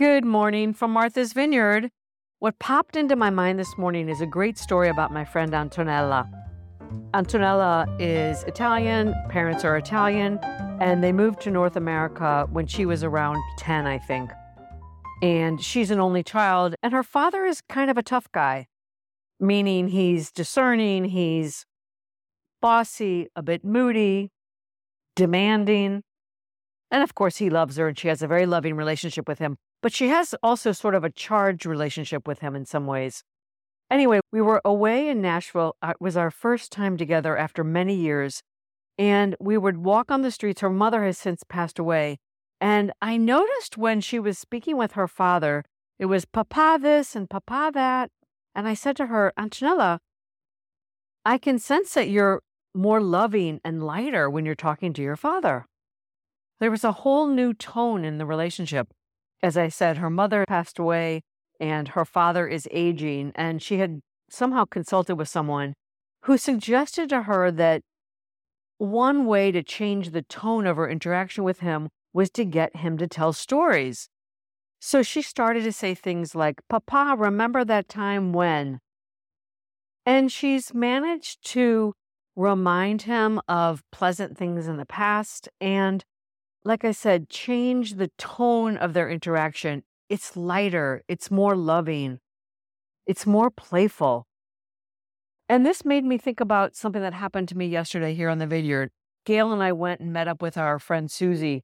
Good morning from Martha's Vineyard. What popped into my mind this morning is a great story about my friend Antonella. Antonella is Italian, parents are Italian, and they moved to North America when she was around 10, I think. And she's an only child, and her father is kind of a tough guy, meaning he's discerning, he's bossy, a bit moody, demanding. And of course, he loves her, and she has a very loving relationship with him. But she has also sort of a charged relationship with him in some ways. Anyway, we were away in Nashville. It was our first time together after many years. And we would walk on the streets. Her mother has since passed away. And I noticed when she was speaking with her father, it was Papa this and Papa that. And I said to her, Antonella, I can sense that you're more loving and lighter when you're talking to your father. There was a whole new tone in the relationship. As I said, her mother passed away and her father is aging, and she had somehow consulted with someone who suggested to her that one way to change the tone of her interaction with him was to get him to tell stories. So she started to say things like, Papa, remember that time when? And she's managed to remind him of pleasant things in the past and, like I said, change the tone of their interaction. It's lighter, it's more loving, it's more playful. And this made me think about something that happened to me yesterday here on the vineyard. Gail and I went and met up with our friend Susie.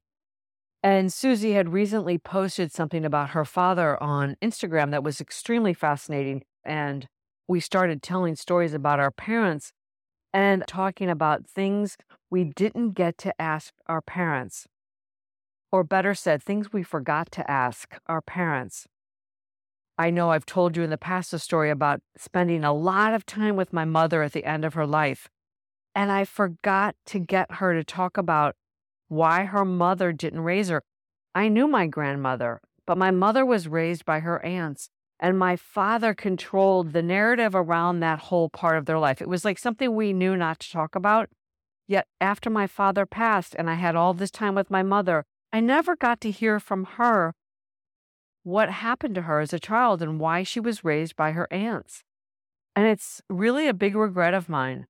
And Susie had recently posted something about her father on Instagram that was extremely fascinating. And we started telling stories about our parents and talking about things we didn't get to ask our parents. Or better said, things we forgot to ask our parents. I know I've told you in the past a story about spending a lot of time with my mother at the end of her life. And I forgot to get her to talk about why her mother didn't raise her. I knew my grandmother, but my mother was raised by her aunts, and my father controlled the narrative around that whole part of their life. It was like something we knew not to talk about. Yet after my father passed and I had all this time with my mother, I never got to hear from her what happened to her as a child and why she was raised by her aunts. And it's really a big regret of mine.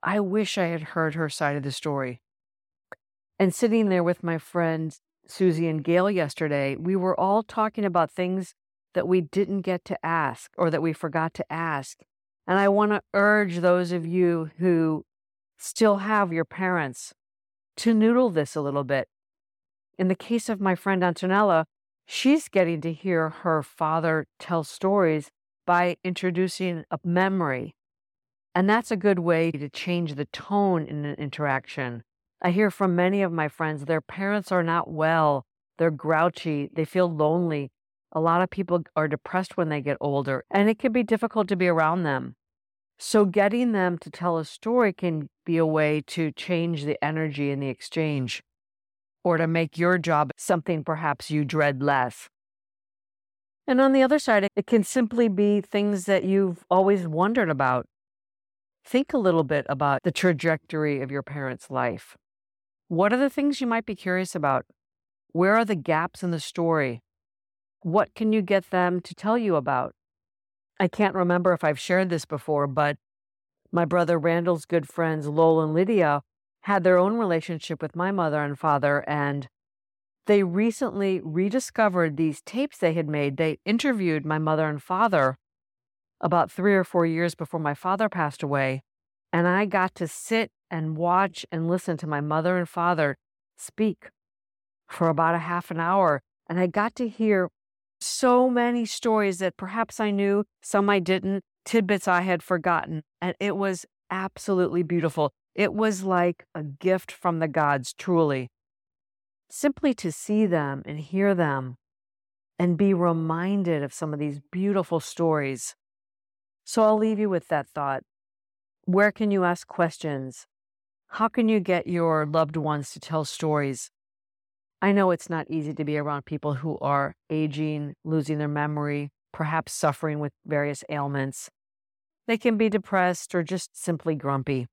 I wish I had heard her side of the story. And sitting there with my friends Susie and Gail yesterday, we were all talking about things that we didn't get to ask or that we forgot to ask. And I want to urge those of you who still have your parents to noodle this a little bit. In the case of my friend Antonella, she's getting to hear her father tell stories by introducing a memory. And that's a good way to change the tone in an interaction. I hear from many of my friends, their parents are not well, they're grouchy, they feel lonely. A lot of people are depressed when they get older, and it can be difficult to be around them. So getting them to tell a story can be a way to change the energy in the exchange, or to make your job something perhaps you dread less. And on the other side, it can simply be things that you've always wondered about. Think a little bit about the trajectory of your parents' life. What are the things you might be curious about? Where are the gaps in the story? What can you get them to tell you about? I can't remember if I've shared this before, but my brother Randall's good friends, Lowell and Lydia, had their own relationship with my mother and father, and they recently rediscovered these tapes they had made. They interviewed my mother and father about 3 or 4 years before my father passed away, and I got to sit and watch and listen to my mother and father speak for about a half an hour, and I got to hear so many stories that perhaps I knew, some I didn't, tidbits I had forgotten, and it was absolutely beautiful. It was like a gift from the gods, truly. Simply to see them and hear them and be reminded of some of these beautiful stories. So I'll leave you with that thought. Where can you ask questions? How can you get your loved ones to tell stories? I know it's not easy to be around people who are aging, losing their memory, perhaps suffering with various ailments. They can be depressed or just simply grumpy.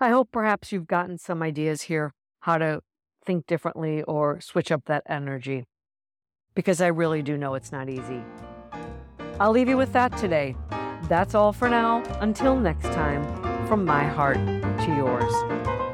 I hope perhaps you've gotten some ideas here how to think differently or switch up that energy. because I really do know it's not easy. I'll leave you with that today. That's all for now. Until next time, from my heart to yours.